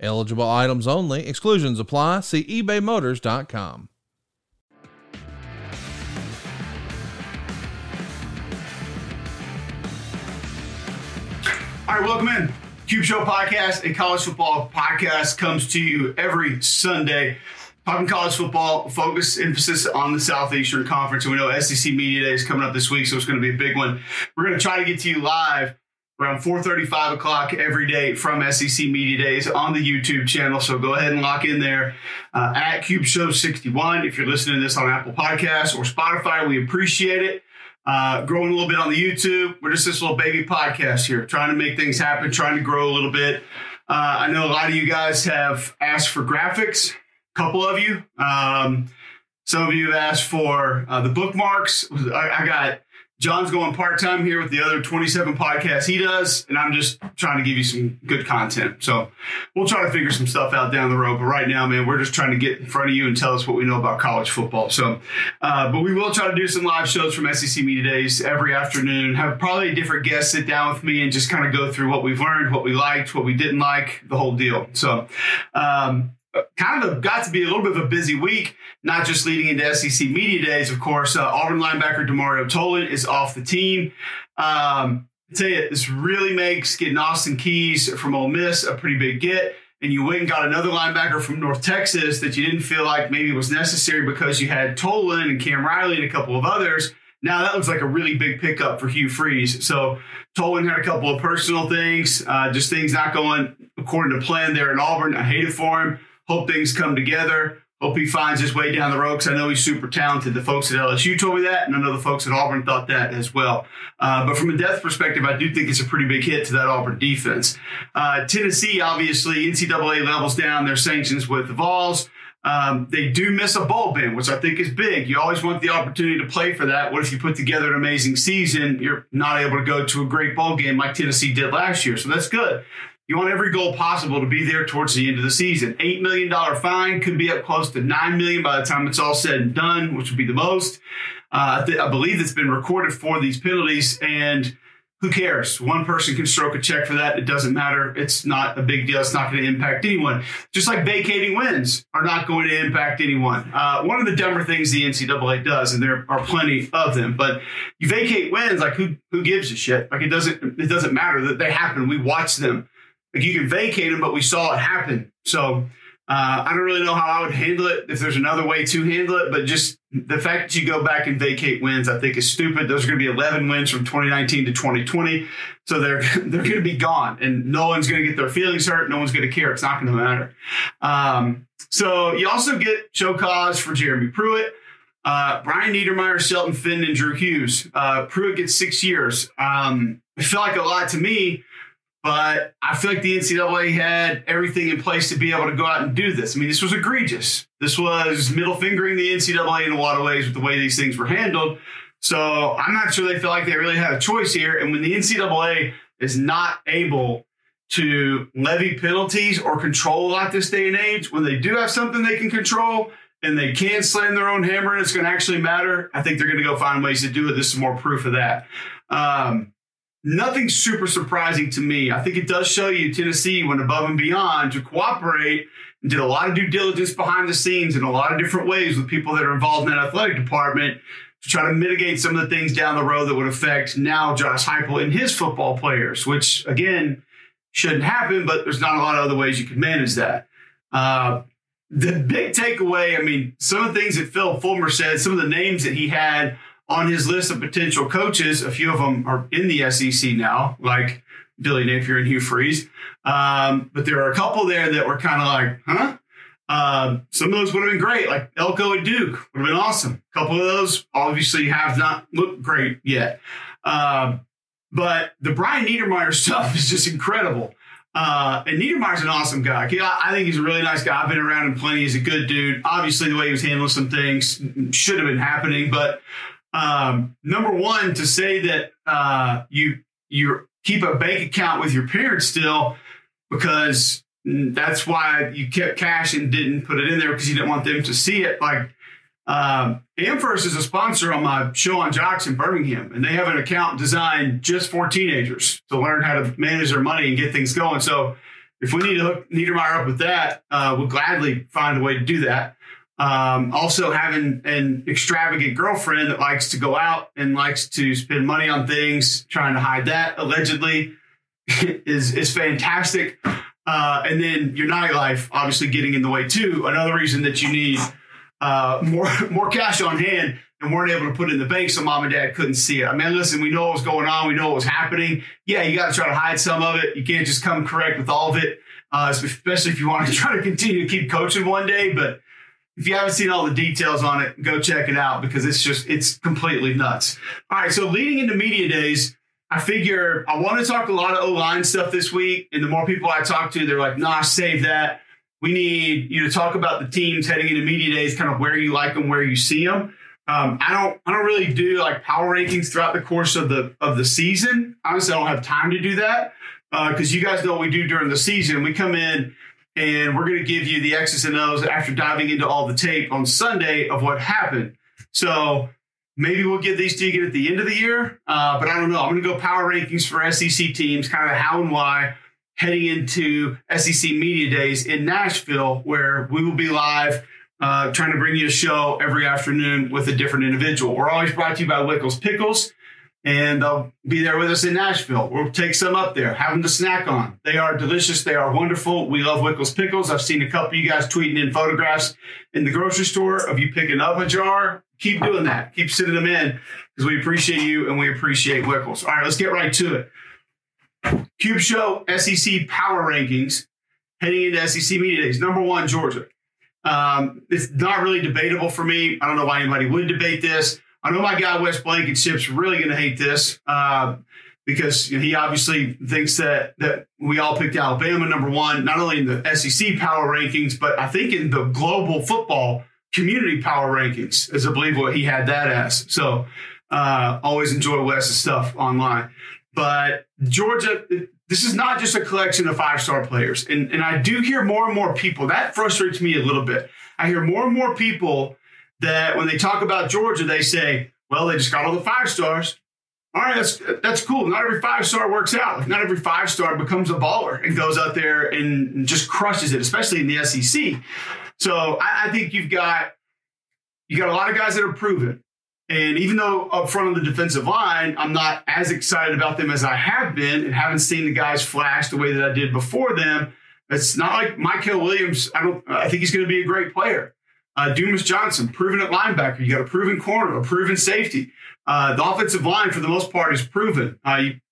Eligible items only. Exclusions apply. See ebaymotors.com. All right, welcome in. Cube Show podcast, a college football podcast, comes to you every Sunday. Talking college football, focus, emphasis on the Southeastern Conference. And we know SEC Media Day is coming up this week, so it's going to be a big one. We're going to try to get to you live around 4:35 o'clock every day from SEC Media Days on the YouTube channel. So go ahead and lock in there at Cube Show 61. If you're listening to this on Apple Podcasts or Spotify, we appreciate it. Growing a little bit on the YouTube. We're just this little baby podcast here, trying to make things happen, trying to grow a little bit. I know a lot of you guys have asked for graphics, a couple of you. Some of you have asked for the bookmarks. I got John's going part-time here with the other 27 podcasts he does, and I'm just trying to give you some good content. So we'll try to figure some stuff out down the road. But right now, man, we're just trying to get in front of you and tell us what we know about college football. So, but we will try to do some live shows from SEC Media Days every afternoon, have probably a different guest sit down with me and just kind of go through what we've learned, what we liked, what we didn't like, the whole deal. So kind of got to be a little bit of a busy week, not just leading into SEC Media Days, of course. Auburn linebacker DeMarrio Tolan is off the team. I tell you, this really makes getting Austin Keys from Ole Miss a pretty big get. And you went and got another linebacker from North Texas that you didn't feel like maybe was necessary because you had Tolan and Cam Riley and a couple of others. Now that looks like a really big pickup for Hugh Freeze. So Tolan had a couple of personal things, just things not going according to plan there in Auburn. I hate it for him. Hope things come together. Hope he finds his way down the road, because I know he's super talented. The folks at LSU told me that, and I know the folks at Auburn thought that as well. But from a depth perspective, I do think it's a pretty big hit to that Auburn defense. Tennessee, obviously, NCAA levels down their sanctions with the Vols. They do miss a bowl bid, which I think is big. You always want the opportunity to play for that. What if you put together an amazing season, you're not able to go to a great bowl game like Tennessee did last year? So that's good. You want every goal possible to be there towards the end of the season. $8 million fine could be up close to $9 million by the time it's all said and done, which would be the most. I believe it's been recorded for these penalties, and who cares? One person can stroke a check for that. It doesn't matter. It's not a big deal. It's not going to impact anyone. Just like vacating wins are not going to impact anyone. One of the dumber things the NCAA does, and there are plenty of them, but you vacate wins, like who gives a shit? Like it doesn't matter that they happen. We watch them. Like you can vacate them, but we saw it happen. So I don't really know how I would handle it, if there's another way to handle it. But just the fact that you go back and vacate wins, I think is stupid. Those are going to be 11 wins from 2019 to 2020. So they're going to be gone, and no one's going to get their feelings hurt. No one's going to care. It's not going to matter. So you also get show cause for Jeremy Pruitt, Brian Niedermeyer, Shelton Finn, and Drew Hughes. Pruitt gets 6 years. It felt like a lot to me. But I feel like the NCAA had everything in place to be able to go out and do this. I mean, this was egregious. This was middle fingering the NCAA in a lot of ways with the way these things were handled. So I'm not sure they feel like they really had a choice here. And when the NCAA is not able to levy penalties or control a lot this day and age, when they do have something they can control and they can slam their own hammer and it's going to actually matter, I think they're going to go find ways to do it. This is more proof of that. Nothing super surprising to me. I think it does show you Tennessee went above and beyond to cooperate and did a lot of due diligence behind the scenes in a lot of different ways with people that are involved in that athletic department to try to mitigate some of the things down the road that would affect now Josh Heupel and his football players, which, again, shouldn't happen, but there's not a lot of other ways you can manage that. The big takeaway, I mean, some of the things that Phil Fulmer said, some of the names that he had on his list of potential coaches, a few of them are in the SEC now, like Billy Napier and Hugh Freeze. But there are a couple there that were kind of like, huh? Some of those would have been great, like Elko at Duke would have been awesome. A couple of those obviously have not looked great yet. But the Brian Niedermeyer stuff is just incredible. And Niedermeyer's an awesome guy. I think he's a really nice guy. I've been around him plenty. He's a good dude. Obviously, the way he was handling some things should have been happening. But number one, to say that you keep a bank account with your parents still, because that's why you kept cash and didn't put it in there because you didn't want them to see it. Like, AmFirst is a sponsor on my show on Jocks in Birmingham, and they have an account designed just for teenagers to learn how to manage their money and get things going. So if we need to hook Niedermeyer up with that, we'll gladly find a way to do that. Also, having an extravagant girlfriend that likes to go out and likes to spend money on things, trying to hide that allegedly is fantastic. And then your night life obviously getting in the way too. Another reason that you need more cash on hand and weren't able to put it in the bank so mom and dad couldn't see it. I mean, listen, we know what was going on. We know what was happening. Yeah, you got to try to hide some of it. You can't just come correct with all of it, especially if you want to try to continue to keep coaching one day. But if you haven't seen all the details on it, go check it out because it's completely nuts. All right, so leading into media days, I figure I want to talk a lot of O-line stuff this week. And the more people I talk to, they're like, nah, save that. We need you to talk about the teams heading into media days, kind of where you like them, where you see them. I don't really do like power rankings throughout the course of the season. Honestly, I don't have time to do that because you guys know what we do during the season. We come in and we're going to give you the X's and O's after diving into all the tape on Sunday of what happened. So maybe we'll give these to you at the end of the year, but I don't know. I'm going to go power rankings for SEC teams, kind of how and why, heading into SEC Media Days in Nashville, where we will be live trying to bring you a show every afternoon with a different individual. We're always brought to you by Wickles Pickles, and they'll be there with us in Nashville. We'll take some up there, have them to snack on. They are delicious. They are wonderful. We love Wickles Pickles. I've seen a couple of you guys tweeting in photographs in the grocery store of you picking up a jar. Keep doing that. Keep sending them in because we appreciate you and we appreciate Wickles. All right, let's get right to it. Cube Show SEC Power Rankings heading into SEC Media Days. Number one, Georgia. It's not really debatable for me. I don't know why anybody would debate this. I know my guy Wes Blankenship's really going to hate this because he obviously thinks that we all picked Alabama number one, not only in the SEC Power Rankings, but I think in the global football community Power Rankings, as I believe what he had that as. So always enjoy Wes's stuff online. But Georgia, this is not just a collection of five-star players. And I do hear more and more people. That frustrates me a little bit. I hear more and more people that when they talk about Georgia, they say, well, they just got all the five stars. All right, that's cool. Not every five-star works out. Not every five-star becomes a baller and goes out there and just crushes it, especially in the SEC. So I think you got a lot of guys that are proven. And even though up front on the defensive line, I'm not as excited about them as I have been and haven't seen the guys flash the way that I did before them, it's not like Michael Williams. I think he's going to be a great player. Dumas Johnson, proven at linebacker. You got a proven corner, a proven safety. The offensive line, for the most part, is proven.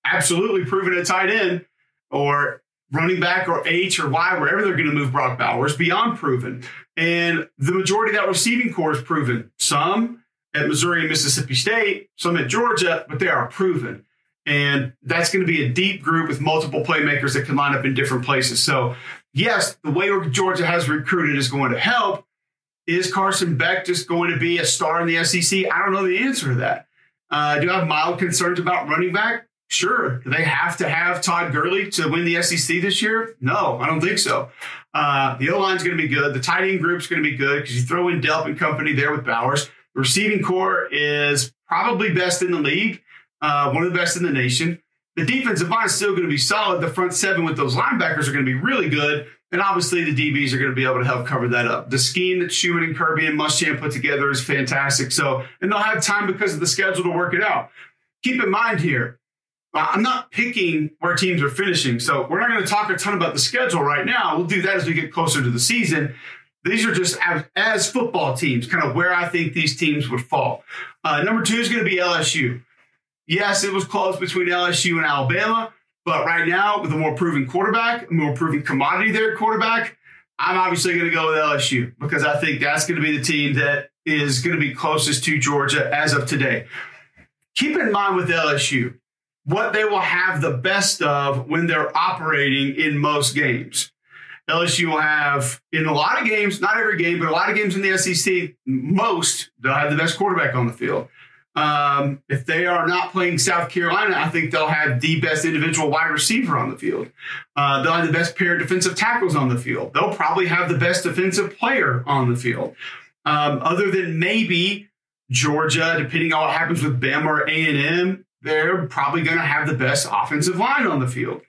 Absolutely proven at tight end or running back or H or Y, wherever they're going to move Brock Bowers, beyond proven. And the majority of that receiving core is proven. Some at Missouri and Mississippi State, some at Georgia, but they are proven. And that's going to be a deep group with multiple playmakers that can line up in different places. So, yes, the way Georgia has recruited is going to help. Is Carson Beck just going to be a star in the SEC? I don't know the answer to that. Do I have mild concerns about running back? Sure. Do they have to have Todd Gurley to win the SEC this year? No, I don't think so. The O-line's going to be good. The tight end group's going to be good because you throw in Delp and company there with Bowers. Receiving core is probably best in the league, one of the best in the nation. The defensive line is still going to be solid. The front seven with those linebackers are going to be really good. And obviously the DBs are going to be able to help cover that up. The scheme that Schumann and Kirby and Muschamp put together is fantastic. And they'll have time because of the schedule to work it out. Keep in mind here, I'm not picking where teams are finishing. So we're not going to talk a ton about the schedule right now. We'll do that as we get closer to the season. These are just as football teams, kind of where I think these teams would fall. Number two is going to be LSU. Yes, it was close between LSU and Alabama, but right now with a more proven quarterback, a more proven commodity there at quarterback, I'm obviously going to go with LSU because I think that's going to be the team that is going to be closest to Georgia as of today. Keep in mind with LSU, what they will have the best of when they're operating in most games. LSU will have, in a lot of games, not every game, but a lot of games in the SEC, most, they'll have the best quarterback on the field. If they are not playing South Carolina, I think they'll have the best individual wide receiver on the field. They'll have the best pair of defensive tackles on the field. They'll probably have the best defensive player on the field. Other than maybe Georgia, depending on what happens with Bama or A&M, they're probably going to have the best offensive line on the field.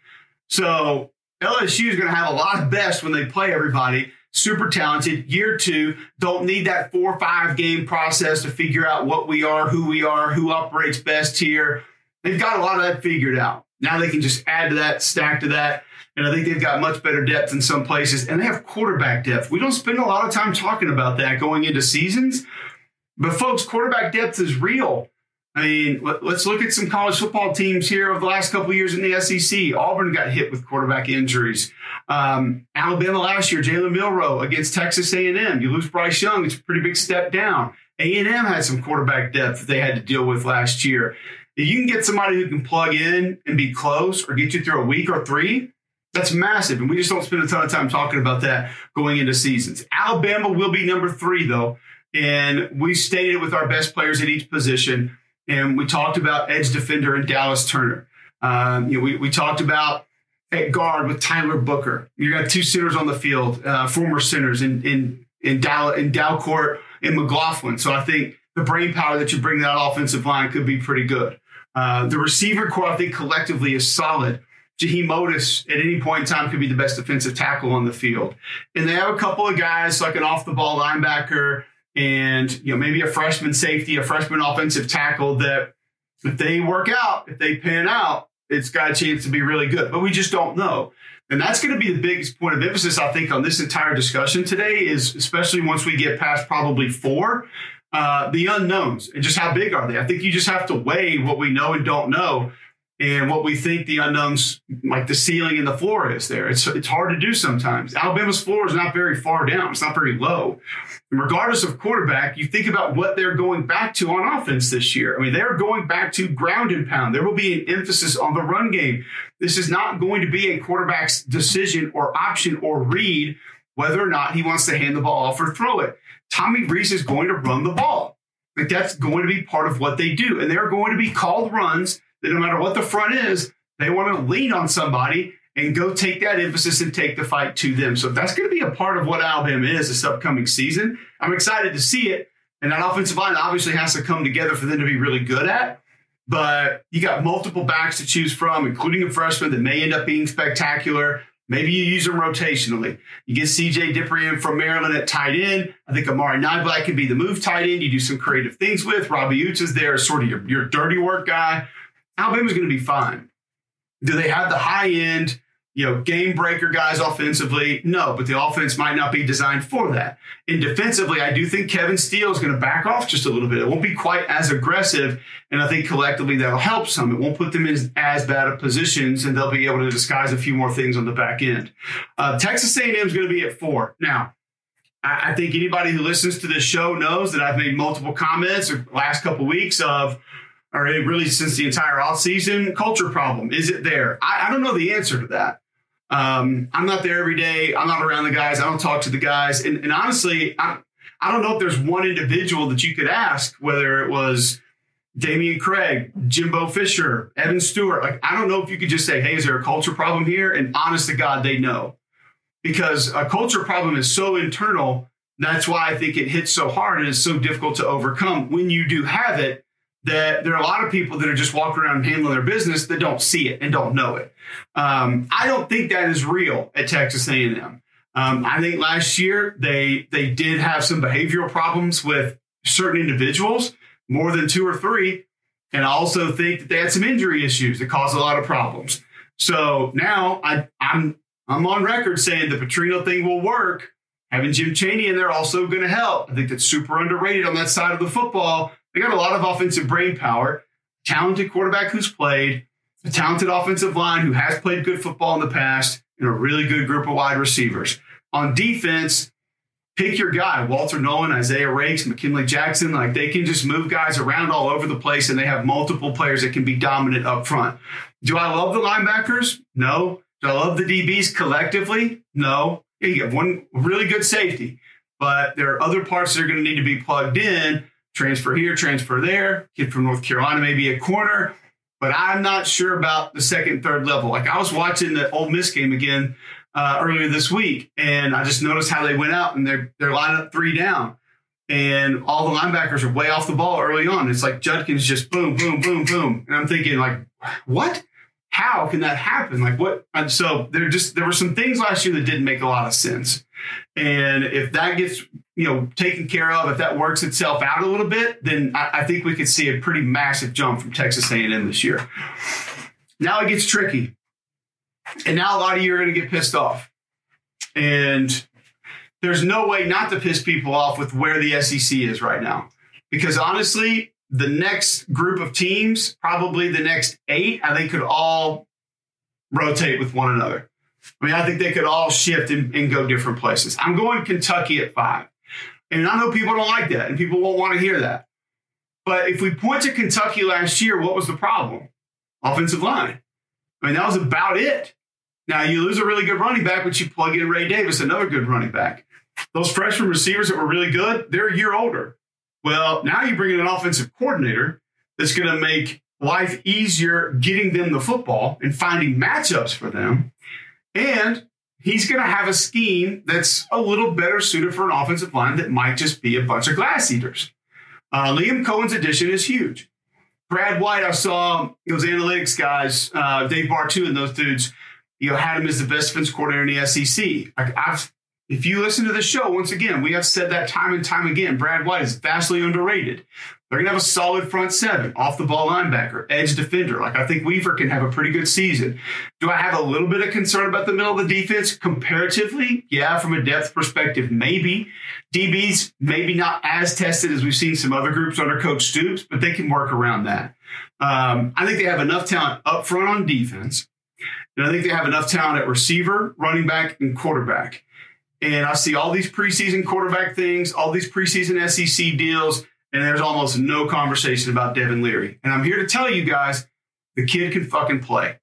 So LSU is going to have a lot of best when they play everybody. Super talented, year two, don't need that 4 or 5 game process to figure out what we are, who operates best here. They've got a lot of that figured out. Now they can just add to that, stack to that, and I think they've got much better depth in some places, and they have quarterback depth. We don't spend a lot of time talking about that going into seasons, but folks, quarterback depth is real. I mean, let's look at some college football teams here over the last couple of years in the SEC. Auburn got hit with quarterback injuries. Alabama last year, Jalen Milroe against Texas A&M. You lose Bryce Young. It's a pretty big step down. A&M had some quarterback depth that they had to deal with last year. If you can get somebody who can plug in and be close or get you through a week or three, that's massive. And we just don't spend a ton of time talking about that going into seasons. Alabama will be number 3, though. And we stated it with our best players at each position. And we talked about edge defender and Dallas Turner. We talked about at guard with Tyler Booker. You got 2 centers on the field, former centers in Dalcourt and McLaughlin. So I think the brain power that you bring that offensive line could be pretty good. The receiver core, I think, collectively is solid. Jaheim Otis at any point in time could be the best defensive tackle on the field. And they have a couple of guys like an off-the-ball linebacker, and maybe a freshman safety, a freshman offensive tackle that if they work out, if they pan out, it's got a chance to be really good. But we just don't know. And that's going to be the biggest point of emphasis, I think, on this entire discussion today is, especially once we get past probably 4, the unknowns and just how big are they? I think you just have to weigh what we know and don't know and what we think the unknowns, like the ceiling and the floor is there. It's hard to do sometimes. Alabama's floor is not very far down. It's not very low. And regardless of quarterback, you think about what they're going back to on offense this year. I mean, they're going back to ground and pound. There will be an emphasis on the run game. This is not going to be a quarterback's decision or option or read whether or not he wants to hand the ball off or throw it. Tommy Rees is going to run the ball. Like, that's going to be part of what they do. And they're going to be called runs that no matter what the front is, they want to lean on somebody and go take that emphasis and take the fight to them. So that's going to be a part of what Alabama is this upcoming season. I'm excited to see it. And that offensive line obviously has to come together for them to be really good at. But you got multiple backs to choose from, including a freshman that may end up being spectacular. Maybe you use them rotationally. You get C.J. Diprian from Maryland at tight end. I think Amari Niblack could be the move tight end you do some creative things with. Robbie Utes is there, sort of your dirty work guy. Alabama's going to be fine. Do they have the high-end, game-breaker guys offensively? No, but the offense might not be designed for that. And defensively, I do think Kevin Steele is going to back off just a little bit. It won't be quite as aggressive, and I think collectively that'll help some. It won't put them in as bad of positions, and they'll be able to disguise a few more things on the back end. Texas A&M is going to be at 4. Now, I think anybody who listens to this show knows that I've made multiple comments the last couple weeks of, or really since the entire offseason, culture problem. Is it there? I don't know the answer to that. I'm not there every day. I'm not around the guys. I don't talk to the guys. And honestly, I don't know if there's one individual that you could ask, whether it was Damian Craig, Jimbo Fisher, Evan Stewart. Like, I don't know if you could just say, hey, is there a culture problem here? And honest to God, they know. Because a culture problem is so internal. That's why I think it hits so hard and it's so difficult to overcome when you do have it. That there are a lot of people that are just walking around handling their business that don't see it and don't know it. I don't think that is real at Texas A&M. I think last year they did have some behavioral problems with certain individuals, more than 2 or 3. And I also think that they had some injury issues that caused a lot of problems. So now I'm on record saying the Petrino thing will work. Having Jim Chaney in there also going to help. I think that's super underrated on that side of the football. They got a lot of offensive brain power, talented quarterback who's played, a talented offensive line who has played good football in the past, and a really good group of wide receivers. On defense, pick your guy, Walter Nolan, Isaiah Rakes, McKinley Jackson, like they can just move guys around all over the place, and they have multiple players that can be dominant up front. Do I love the linebackers? No. Do I love the DBs collectively? No. You have one really good safety, but there are other parts that are going to need to be plugged in. Transfer here, transfer there. Kid from North Carolina, maybe a corner. But I'm not sure about the second, third level. Like I was watching the Ole Miss game again earlier this week, and I just noticed how they went out and they're lined up three down, and all the linebackers are way off the ball early on. It's like Judkins just boom, boom, boom, boom, and I'm thinking like, what? How can that happen? Like what? And so there were some things last year that didn't make a lot of sense, and if that gets taken care of, if that works itself out a little bit, then I think we could see a pretty massive jump from Texas A&M this year. Now it gets tricky. And now a lot of you are going to get pissed off. And there's no way not to piss people off with where the SEC is right now. Because honestly, the next group of teams, probably the next 8, I think could all rotate with one another. I mean, I think they could all shift and go different places. I'm going Kentucky at 5. And I know people don't like that, and people won't want to hear that. But if we point to Kentucky last year, what was the problem? Offensive line. I mean, that was about it. Now, you lose a really good running back, but you plug in Ray Davis, another good running back. Those freshman receivers that were really good, they're a year older. Well, now you bring in an offensive coordinator that's going to make life easier getting them the football and finding matchups for them. And he's going to have a scheme that's a little better suited for an offensive line that might just be a bunch of glass eaters. Liam Cohen's addition is huge. Brad White, I saw those analytics guys, Dave Bartu and those dudes, had him as the best defense coordinator in the SEC. If you listen to the show, once again, we have said that time and time again. Brad White is vastly underrated. They're going to have a solid front 7, off-the-ball linebacker, edge defender. Like, I think Weaver can have a pretty good season. Do I have a little bit of concern about the middle of the defense comparatively? Yeah, from a depth perspective, maybe. DBs, maybe not as tested as we've seen some other groups under Coach Stoops, but they can work around that. I think they have enough talent up front on defense, and I think they have enough talent at receiver, running back, and quarterback. And I see all these preseason quarterback things, all these preseason SEC deals, and there's almost no conversation about Devin Leary. And I'm here to tell you guys, the kid can fucking play.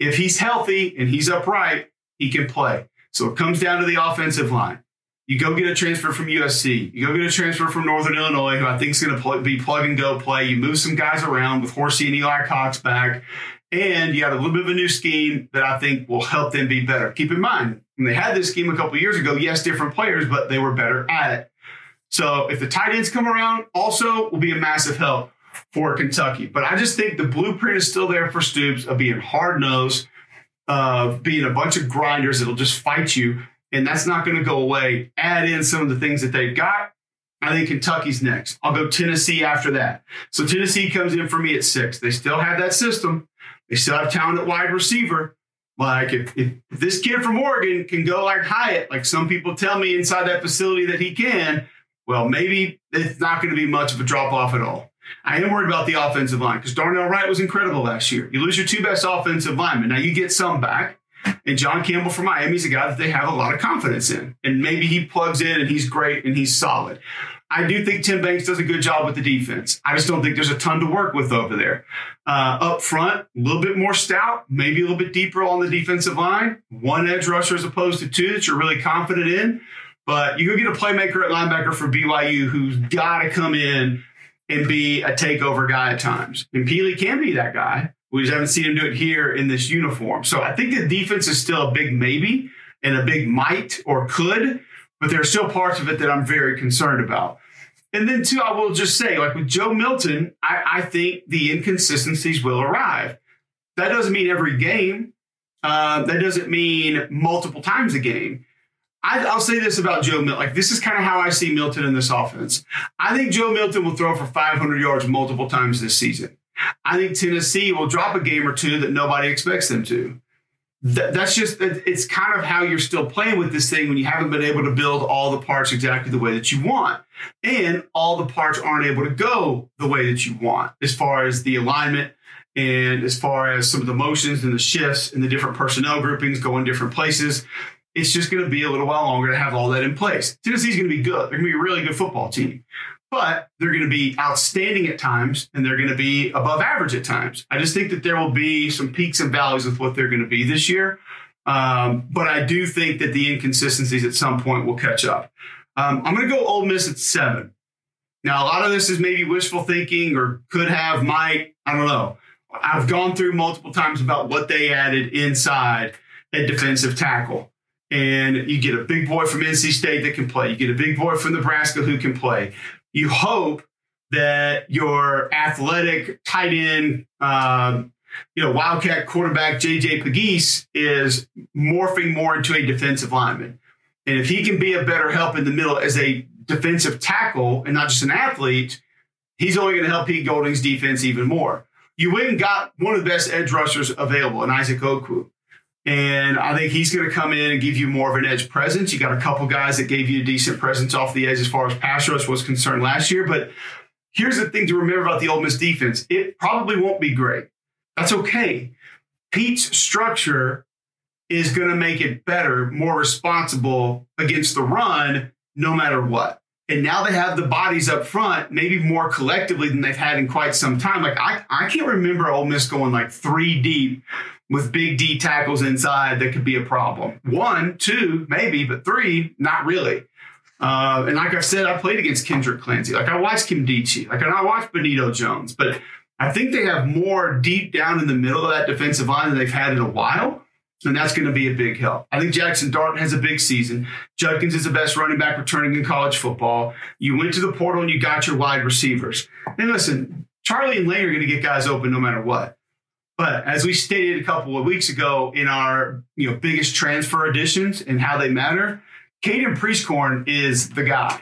If he's healthy and he's upright, he can play. So it comes down to the offensive line. You go get a transfer from USC. You go get a transfer from Northern Illinois, who I think is going to be plug-and-go play. You move some guys around with Horsey and Eli Cox back, and you got a little bit of a new scheme that I think will help them be better. Keep in mind, when they had this scheme a couple years ago, yes, different players, but they were better at it. So if the tight ends come around, also will be a massive help for Kentucky. But I just think the blueprint is still there for Stoops of being hard-nosed, of being a bunch of grinders that'll just fight you, and that's not going to go away. Add in some of the things that they've got. I think Kentucky's next. I'll go Tennessee after that. So Tennessee comes in for me at 6. They still have that system. They still have talent at wide receiver. Like if this kid from Oregon can go like Hyatt, like some people tell me inside that facility that he can, well, maybe it's not going to be much of a drop-off at all. I am worried about the offensive line because Darnell Wright was incredible last year. You lose your 2 best offensive linemen. Now you get some back, and John Campbell from Miami is a guy that they have a lot of confidence in, and maybe he plugs in and he's great and he's solid. I do think Tim Banks does a good job with the defense. I just don't think there's a ton to work with over there. Up front, a little bit more stout, maybe a little bit deeper on the defensive line. 1 edge rusher as opposed to 2 that you're really confident in. But you go get a playmaker at linebacker for BYU who's got to come in and be a takeover guy at times. And Peely can be that guy. We just haven't seen him do it here in this uniform. So I think the defense is still a big maybe and a big might or could, but there are still parts of it that I'm very concerned about. And then, too, I will just say, like with Joe Milton, I think the inconsistencies will arrive. That doesn't mean every game. That doesn't mean multiple times a game. I'll say this about Joe Milton. Like, this is kind of how I see Milton in this offense. I think Joe Milton will throw for 500 yards multiple times this season. I think Tennessee will drop a game or 2 that nobody expects them to. That's just, it's kind of how you're still playing with this thing when you haven't been able to build all the parts exactly the way that you want. And all the parts aren't able to go the way that you want as far as the alignment and as far as some of the motions and the shifts and the different personnel groupings going different places. It's just going to be a little while longer to have all that in place. Tennessee's going to be good. They're going to be a really good football team. But they're going to be outstanding at times, and they're going to be above average at times. I just think that there will be some peaks and valleys with what they're going to be this year. But I do think that the inconsistencies at some point will catch up. I'm going to go Ole Miss at 7. Now, a lot of this is maybe wishful thinking or could have might. I don't know. I've gone through multiple times about what they added inside at defensive tackle. And you get a big boy from NC State that can play. You get a big boy from Nebraska who can play. You hope that your athletic tight end, Wildcat quarterback J.J. Pegues is morphing more into a defensive lineman. And if he can be a better help in the middle as a defensive tackle and not just an athlete, he's only going to help Pete Golding's defense even more. You went and got one of the best edge rushers available in Isaac Okwu. And I think he's going to come in and give you more of an edge presence. You got a couple guys that gave you a decent presence off the edge as far as pass rush was concerned last year. But here's the thing to remember about the Ole Miss defense. It probably won't be great. That's okay. Pete's structure is going to make it better, more responsible against the run, no matter what. And now they have the bodies up front, maybe more collectively than they've had in quite some time. Like I can't remember Ole Miss going like 3 deep with big D tackles inside that could be a problem. 1, 2, maybe, but 3, not really. And like I've said, I played against Kendrick Clancy. Like I watched Kim Dichie. Like I watched Benito Jones. But I think they have more deep down in the middle of that defensive line than they've had in a while. And that's going to be a big help. I think Jackson Dart has a big season. Judkins is the best running back returning in college football. You went to the portal and you got your wide receivers. And listen, Charlie and Lane are going to get guys open no matter what. But as we stated a couple of weeks ago in our biggest transfer additions and how they matter, Caden Priestcorn is the guy.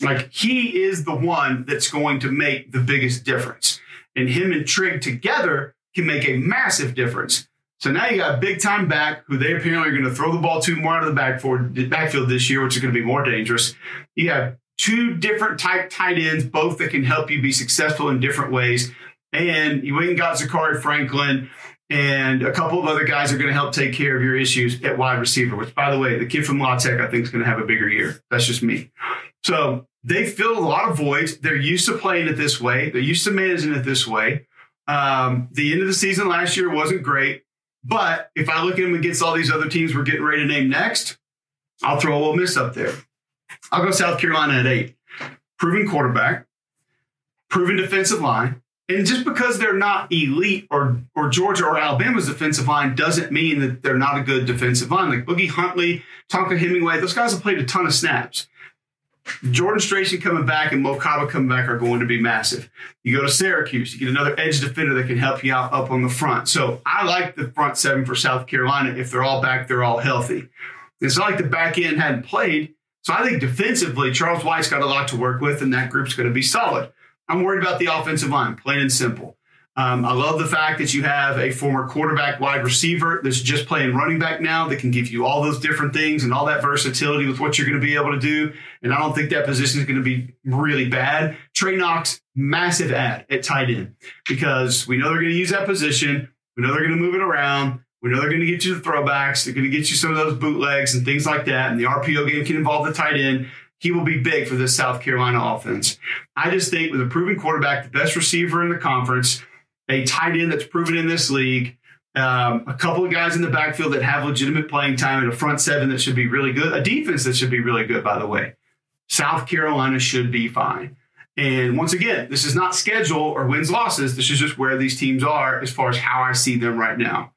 Like he is the one that's going to make the biggest difference. And him and Trigg together can make a massive difference. So now you got a big-time back who they apparently are going to throw the ball to more out of the backfield this year, which is going to be more dangerous. You have 2 different type tight ends, both that can help you be successful in different ways. And you went and got Za'Carri Franklin, and a couple of other guys are going to help take care of your issues at wide receiver, which, by the way, the kid from La Tech, I think, is going to have a bigger year. That's just me. So they filled a lot of voids. They're used to playing it this way. They're used to managing it this way. The end of the season last year wasn't great. But if I look at them against all these other teams we're getting ready to name next, I'll throw Ole Miss up there. I'll go South Carolina at 8. Proven quarterback, proven defensive line. And just because they're not elite or Georgia or Alabama's defensive line doesn't mean that they're not a good defensive line. Like Boogie Huntley, Tonka Hemingway, those guys have played a ton of snaps. Jordan Strachan coming back and Mo Kaba coming back are going to be massive. You go to Syracuse, you get another edge defender that can help you out up on the front. So I like the front 7 for South Carolina. If they're all back, they're all healthy. It's not like the back end hadn't played. So I think defensively, Charles White's got a lot to work with, and that group's going to be solid. I'm worried about the offensive line, plain and simple. I love the fact that you have a former quarterback wide receiver that's just playing running back now that can give you all those different things and all that versatility with what you're going to be able to do. And I don't think that position is going to be really bad. Trey Knox, massive add at tight end because we know they're going to use that position. We know they're going to move it around. We know they're going to get you the throwbacks. They're going to get you some of those bootlegs and things like that. And the RPO game can involve the tight end. He will be big for this South Carolina offense. I just think with a proven quarterback, the best receiver in the conference, a tight end that's proven in this league, a couple of guys in the backfield that have legitimate playing time, and a front 7 that should be really good, a defense that should be really good, by the way. South Carolina should be fine. And once again, this is not schedule or wins, losses. This is just where these teams are as far as how I see them right now.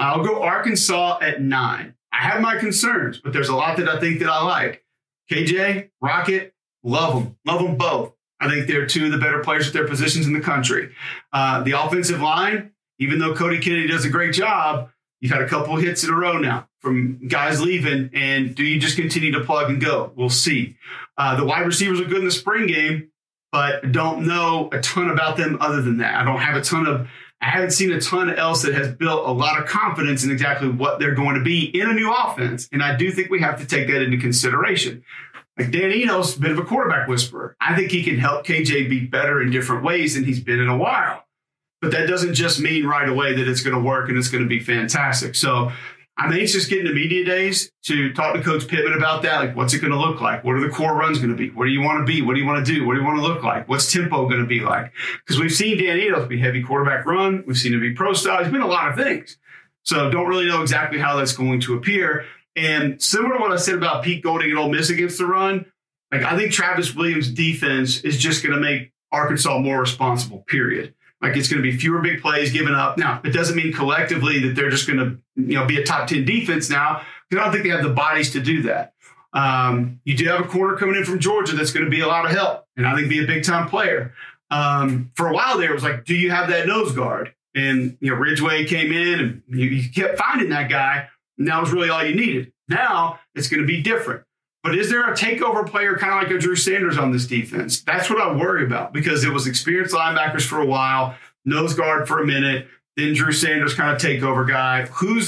I'll go Arkansas at 9. I have my concerns, but there's a lot that I think that I like. KJ, Rocket, love them. Love them both. I think they're 2 of the better players at their positions in the country. The offensive line, even though Cody Kennedy does a great job, you've had a couple hits in a row now from guys leaving. And do you just continue to plug and go? We'll see. The wide receivers are good in the spring game, but don't know a ton about them other than that. I haven't seen a ton else that has built a lot of confidence in exactly what they're going to be in a new offense. And I do think we have to take that into consideration. Like Dan Eno's a bit of a quarterback whisperer. I think he can help KJ be better in different ways than he's been in a while. But that doesn't just mean right away that it's going to work and it's going to be fantastic. So I'm anxious getting to media days to talk to Coach Pittman about that. Like, what's it going to look like? What are the core runs going to be? What do you want to be? What do you want to do? What do you want to look like? What's tempo going to be like? Because we've seen Dan Enos be heavy quarterback run. We've seen him be pro style. He's been a lot of things. So don't really know exactly how that's going to appear. And similar to what I said about Pete Golding and Ole Miss against the run, like I think Travis Williams' defense is just going to make Arkansas more responsible, period. Like it's going to be fewer big plays given up. Now, it doesn't mean collectively that they're just going to, be a top 10 defense now, because I don't think they have the bodies to do that. You do have a corner coming in from Georgia that's going to be a lot of help, and I think be a big time player. For a while there, it was like, do you have that nose guard? And Ridgeway came in, and you kept finding that guy, and that was really all you needed. Now it's going to be different. But is there a takeover player kind of like a Drew Sanders on this defense? That's what I worry about, because it was experienced linebackers for a while, nose guard for a minute, then Drew Sanders kind of takeover guy. Who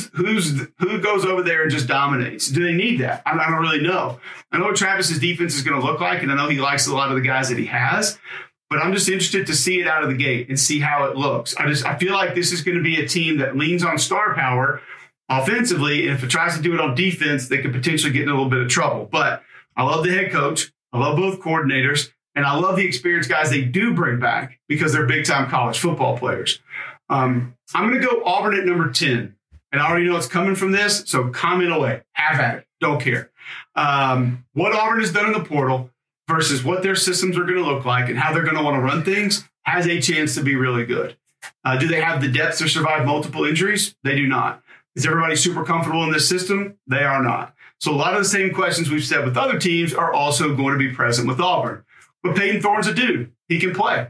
goes over there and just dominates? Do they need that? I don't really know. I know what Travis's defense is going to look like, and I know he likes a lot of the guys that he has, but I'm just interested to see it out of the gate and see how it looks. I feel like this is going to be a team that leans on star power offensively, and if it tries to do it on defense, they could potentially get in a little bit of trouble. But I love the head coach. I love both coordinators. And I love the experienced guys they do bring back because they're big-time college football players. I'm going to go Auburn at number 10. And I already know it's coming from this, so comment away. Have at it. Don't care. What Auburn has done in the portal versus what their systems are going to look like and how they're going to want to run things has a chance to be really good. Do they have the depth to survive multiple injuries? They do not. Is everybody super comfortable in this system? They are not. So a lot of the same questions we've said with other teams are also going to be present with Auburn. But Peyton Thorne's a dude. He can play.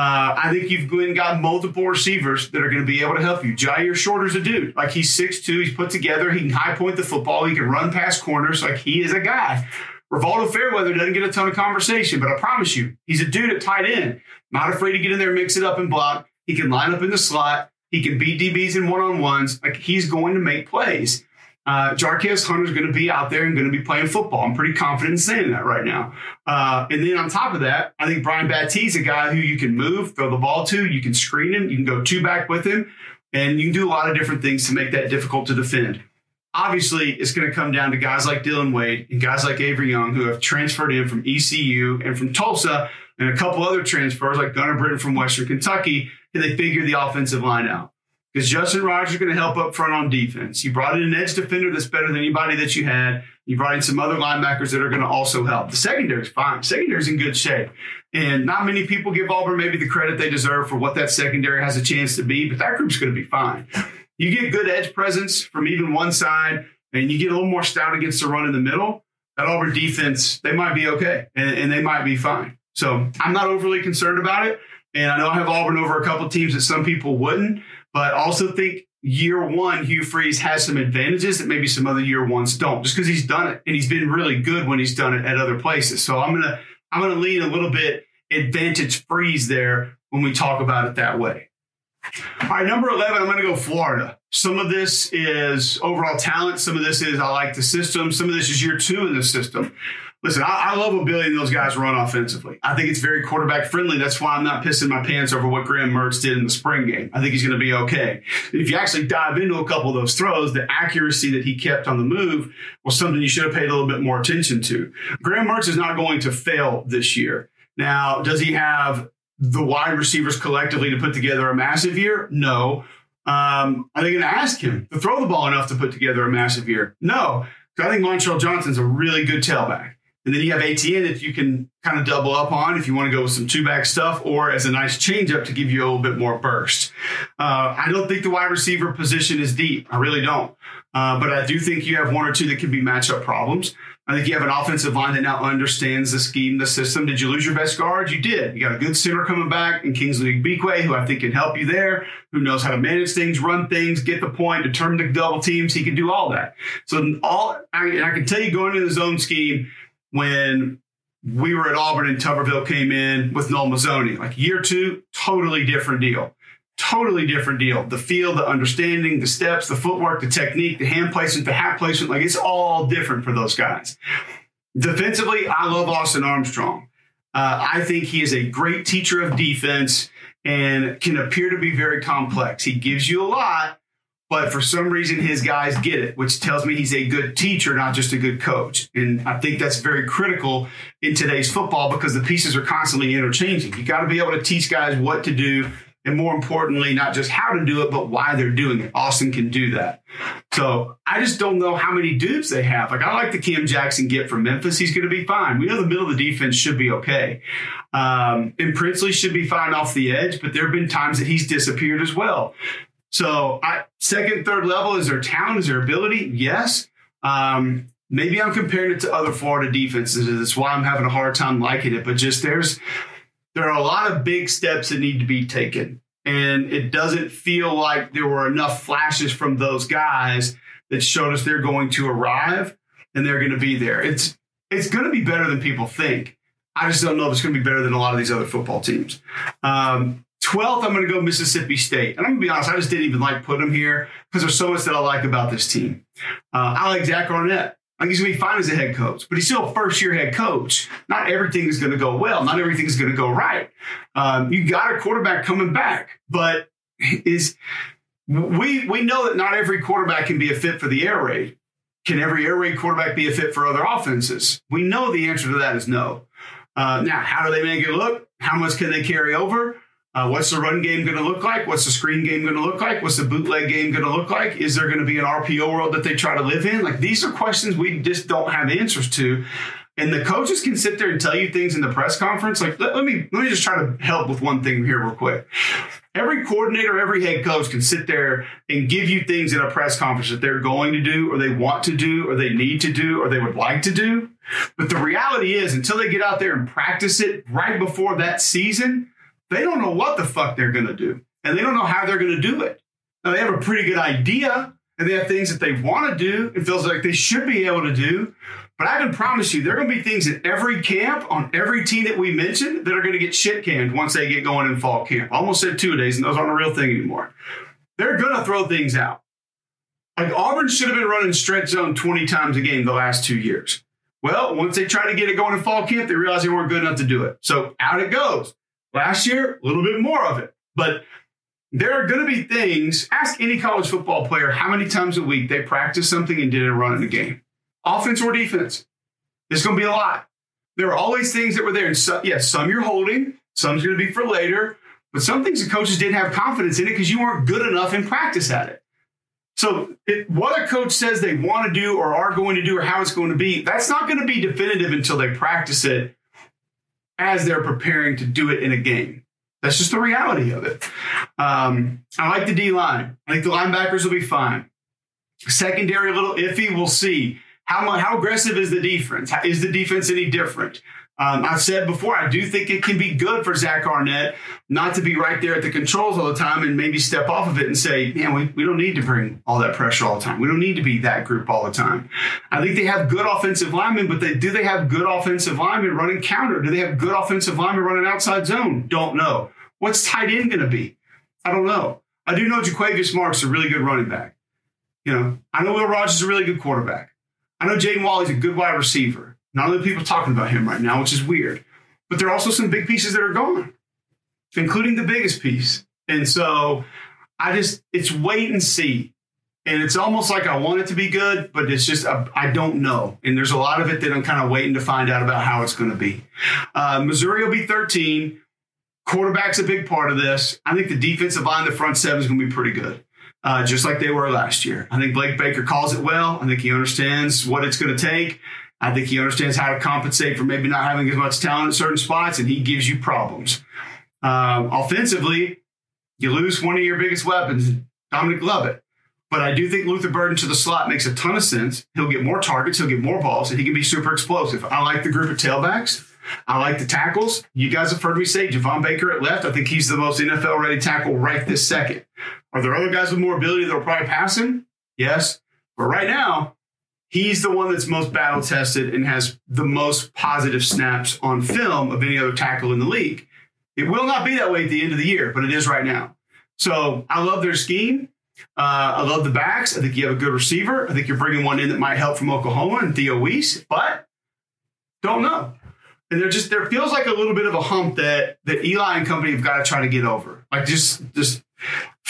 I think you've got multiple receivers that are going to be able to help you. Jair Shorter's a dude. Like, he's 6'2". He's put together. He can high point the football. He can run past corners. Like, he is a guy. Revoldo Fairweather doesn't get a ton of conversation, but I promise you, he's a dude at tight end. Not afraid to get in there, mix it up, and block. He can line up in the slot. He can beat DBs in one-on-ones. Like, he's going to make plays. Jarquez Hunter's going to be out there and going to be playing football. I'm pretty confident in saying that right now. And then on top of that, I think Brian Battee's a guy who you can move, throw the ball to, you can screen him, you can go two back with him, and you can do a lot of different things to make that difficult to defend. Obviously, it's going to come down to guys like Dylan Wade and guys like Avery Young who have transferred in from ECU and from Tulsa and a couple other transfers like Gunnar Britton from Western Kentucky. Can they figure the offensive line out? Because Justin Rogers is going to help up front on defense. You brought in an edge defender that's better than anybody that you had. You brought in some other linebackers that are going to also help. The secondary's fine. Secondary's in good shape. And not many people give Auburn maybe the credit they deserve for what that secondary has a chance to be, but that group's going to be fine. You get good edge presence from even one side, and you get a little more stout against the run in the middle. That Auburn defense, they might be okay, and they might be fine. So I'm not overly concerned about it. And I know I have Auburn over a couple teams that some people wouldn't, but also think year one, Hugh Freeze has some advantages that maybe some other year ones don't, just because he's done it and he's been really good when he's done it at other places. So I'm gonna lean a little bit advantage Freeze there when we talk about it that way. All right, number 11, I'm going to go Florida. Some of this is overall talent. Some of this is I like the system. Some of this is year two in the system. Listen, I love what Billy and those guys run offensively. I think it's very quarterback friendly. That's why I'm not pissing my pants over what Graham Mertz did in the spring game. I think he's going to be okay. If you actually dive into a couple of those throws, the accuracy that he kept on the move was something you should have paid a little bit more attention to. Graham Mertz is not going to fail this year. Now, does he have the wide receivers collectively to put together a massive year? No. Are they going to ask him to throw the ball enough to put together a massive year? No. I think Montrell Johnson's a really good tailback. And then you have ATN that you can kind of double up on if you want to go with some two-back stuff or as a nice change-up to give you a little bit more burst. I don't think the wide receiver position is deep. I really don't. But I do think you have one or two that can be matchup problems. I think you have an offensive line that now understands the scheme, the system. Did you lose your best guard? You did. You got a good center coming back in Kingsley Bikwe, who I think can help you there, who knows how to manage things, run things, get the point, determine the double teams. He can do all that. So I can tell you going into the zone scheme, when we were at Auburn and Tuberville came in with Noel Mazzoni, like year two, totally different deal. Totally different deal. The feel, the understanding, the steps, the footwork, the technique, the hand placement, the hat placement, like it's all different for those guys. Defensively, I love Austin Armstrong. I think he is a great teacher of defense and can appear to be very complex. He gives you a lot, But for some reason, his guys get it, which tells me he's a good teacher, not just a good coach. And I think that's very critical in today's football because the pieces are constantly interchanging. You got to be able to teach guys what to do. And more importantly, not just how to do it, but why they're doing it. Austin can do that. So I just don't know how many dudes they have. Like, I like the Cam Jackson get from Memphis. He's going to be fine. We know the middle of the defense should be okay. And Princely should be fine off the edge, but there have been times that he's disappeared as well. So second, third level, is their talent, is their ability? Yes. Maybe I'm comparing it to other Florida defenses. That's why I'm having a hard time liking it. But just there are a lot of big steps that need to be taken. And it doesn't feel like there were enough flashes from those guys that showed us they're going to arrive and they're going to be there. It's going to be better than people think. I just don't know if it's going to be better than a lot of these other football teams. 12th, I'm going to go Mississippi State. And I'm going to be honest, I just didn't even like putting them here because there's so much that I like about this team. I like Zach Arnett. I think he's going to be fine as a head coach, but he's still a first-year head coach. Not everything is going to go well. Not everything is going to go right. You got a quarterback coming back, but we know that not every quarterback can be a fit for the air raid. Can every air raid quarterback be a fit for other offenses? We know the answer to that is no. Now, how do they make it look? How much can they carry over? What's the run game going to look like? What's the screen game going to look like? What's the bootleg game going to look like? Is there going to be an RPO world that they try to live in? Like, these are questions we just don't have answers to. And the coaches can sit there and tell you things in the press conference. Like, let me just try to help with one thing here real quick. Every coordinator, every head coach can sit there and give you things in a press conference that they're going to do or they want to do or they need to do or they would like to do. But the reality is, until they get out there and practice it right before that season, they don't know what the fuck they're going to do, and they don't know how they're going to do it. Now, they have a pretty good idea, and they have things that they want to do and feels like they should be able to do, but I can promise you there are going to be things in every camp on every team that we mentioned that are going to get shit-canned once they get going in fall camp. I almost said 2 days, and those aren't a real thing anymore. They're going to throw things out. Like, Auburn should have been running stretch zone 20 times a game the last 2 years. Well, once they tried to get it going in fall camp, they realized they weren't good enough to do it. So out it goes. Last year, a little bit more of it. But there are going to be things. Ask any college football player how many times a week they practiced something and didn't run in the game. Offense or defense. There's going to be a lot. There are always things that were there. And some you're holding. Some's going to be for later. But some things the coaches didn't have confidence in it because you weren't good enough in practice at it. So what a coach says they want to do or are going to do or how it's going to be, that's not going to be definitive until they practice it as they're preparing to do it in a game. That's just the reality of it. I like the D-line. I think the linebackers will be fine. Secondary, a little iffy. We'll see. How aggressive is the defense? Is the defense any different? I've said before, I do think it can be good for Zach Arnett not to be right there at the controls all the time and maybe step off of it and say, man, we don't need to bring all that pressure all the time. We don't need to be that group all the time. I think they have good offensive linemen, but do they have good offensive linemen running counter? Do they have good offensive linemen running outside zone? Don't know. What's tight end going to be? I don't know. I do know Jaquavius Marks is a really good running back. I know Will Rogers is a really good quarterback. I know Jaden Wally's a good wide receiver. Not a lot of people talking about him right now, which is weird. But there are also some big pieces that are gone, including the biggest piece. And so it's wait and see. And it's almost like I want it to be good, but it's just I don't know. And there's a lot of it that I'm kind of waiting to find out about how it's going to be. Missouri will be 13. Quarterback's a big part of this. I think the defensive line, the front seven, is going to be pretty good. Just like they were last year. I think Blake Baker calls it well. I think he understands what it's going to take. I think he understands how to compensate for maybe not having as much talent at certain spots, and he gives you problems. Offensively, you lose one of your biggest weapons, Dominic Lovett. But I do think Luther Burden to the slot makes a ton of sense. He'll get more targets. He'll get more balls, and he can be super explosive. I like the group of tailbacks. I like the tackles. You guys have heard me say Javon Baker at left. I think he's the most NFL-ready tackle right this second. Are there other guys with more ability that will probably pass him? Yes. But right now, he's the one that's most battle-tested and has the most positive snaps on film of any other tackle in the league. It will not be that way at the end of the year, but it is right now. So I love their scheme. I love the backs. I think you have a good receiver. I think you're bringing one in that might help from Oklahoma and Theo Weiss, but don't know. And there feels like a little bit of a hump that Eli and company have got to try to get over. Like just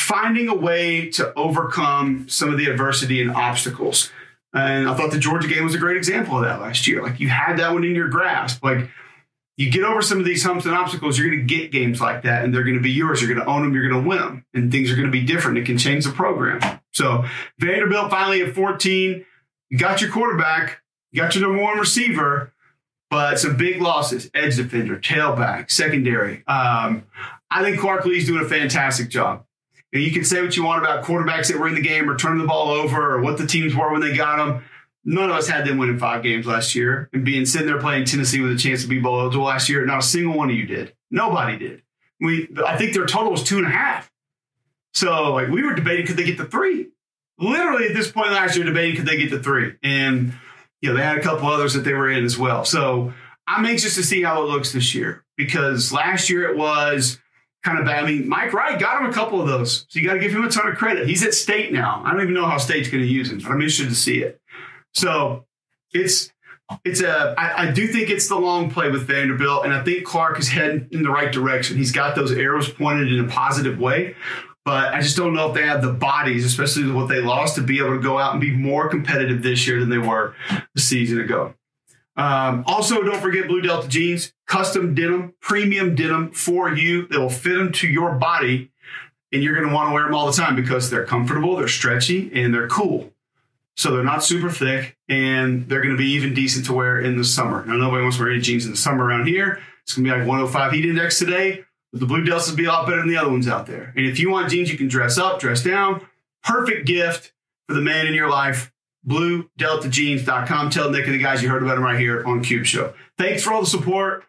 finding a way to overcome some of the adversity and obstacles. And I thought the Georgia game was a great example of that last year. Like, you had that one in your grasp. Like, you get over some of these humps and obstacles, you're going to get games like that, and they're going to be yours. You're going to own them. You're going to win them. And things are going to be different. It can change the program. So Vanderbilt finally at 14, you got your quarterback, you got your number one receiver, but some big losses, edge defender, tailback, secondary. I think Clark Lee's doing a fantastic job. And you can say what you want about quarterbacks that were in the game or turning the ball over or what the teams were when they got them. None of us had them winning 5 games last year and being sitting there playing Tennessee with a chance to be bowl eligible last year. Not a single one of you did. Nobody did. I think their total was 2.5. So like, we were debating, could they get to 3? Literally at this point last year, debating, could they get to 3? And, you know, they had a couple others that they were in as well. So I'm anxious to see how it looks this year, because last year it was kind of bad. I mean, Mike Wright got him a couple of those. So you got to give him a ton of credit. He's at State now. I don't even know how State's going to use him, but I'm interested to see it. So I do think it's the long play with Vanderbilt. And I think Clark is heading in the right direction. He's got those arrows pointed in a positive way, but I just don't know if they have the bodies, especially with what they lost, to be able to go out and be more competitive this year than they were a season ago. Also, don't forget Blue Delta jeans, custom denim, premium denim for you. They will fit them to your body, and you're going to want to wear them all the time because they're comfortable, they're stretchy, and they're cool. So they're not super thick, and they're going to be even decent to wear in the summer. Now, nobody wants to wear any jeans in the summer around here. It's going to be like 105 heat index today, but the Blue Deltas will be a lot better than the other ones out there. And if you want jeans, you can dress up, dress down. Perfect gift for the man in your life. BlueDeltaJeans.com. Tell Nick and the guys you heard about them right here on Cube Show. Thanks for all the support.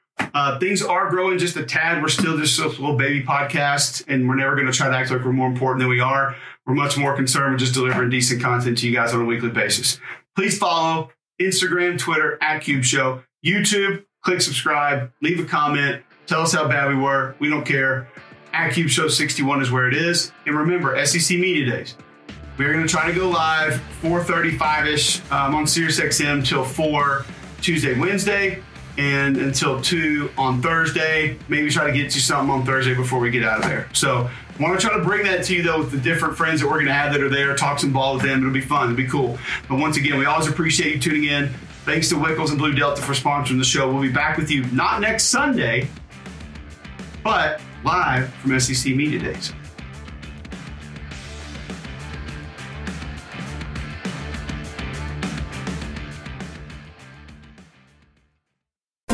Things are growing just a tad. We're still just a little baby podcast, and we're never going to try to act like we're more important than we are. We're much more concerned with just delivering decent content to you guys on a weekly basis. Please follow Instagram, Twitter, @CubeShow, YouTube. Click subscribe. Leave a comment. Tell us how bad we were. We don't care. @CubeShow61 is where it is. And remember, SEC Media Days. We're going to try to go live 4:35-ish on SiriusXM till 4 Tuesday, Wednesday, and until 2 on Thursday. Maybe try to get you something on Thursday before we get out of there. So I want to try to bring that to you, though, with the different friends that we're going to have that are there, talk some ball with them. It'll be fun. It'll be cool. But once again, we always appreciate you tuning in. Thanks to Wickles and Blue Delta for sponsoring the show. We'll be back with you not next Sunday, but live from SEC Media Days.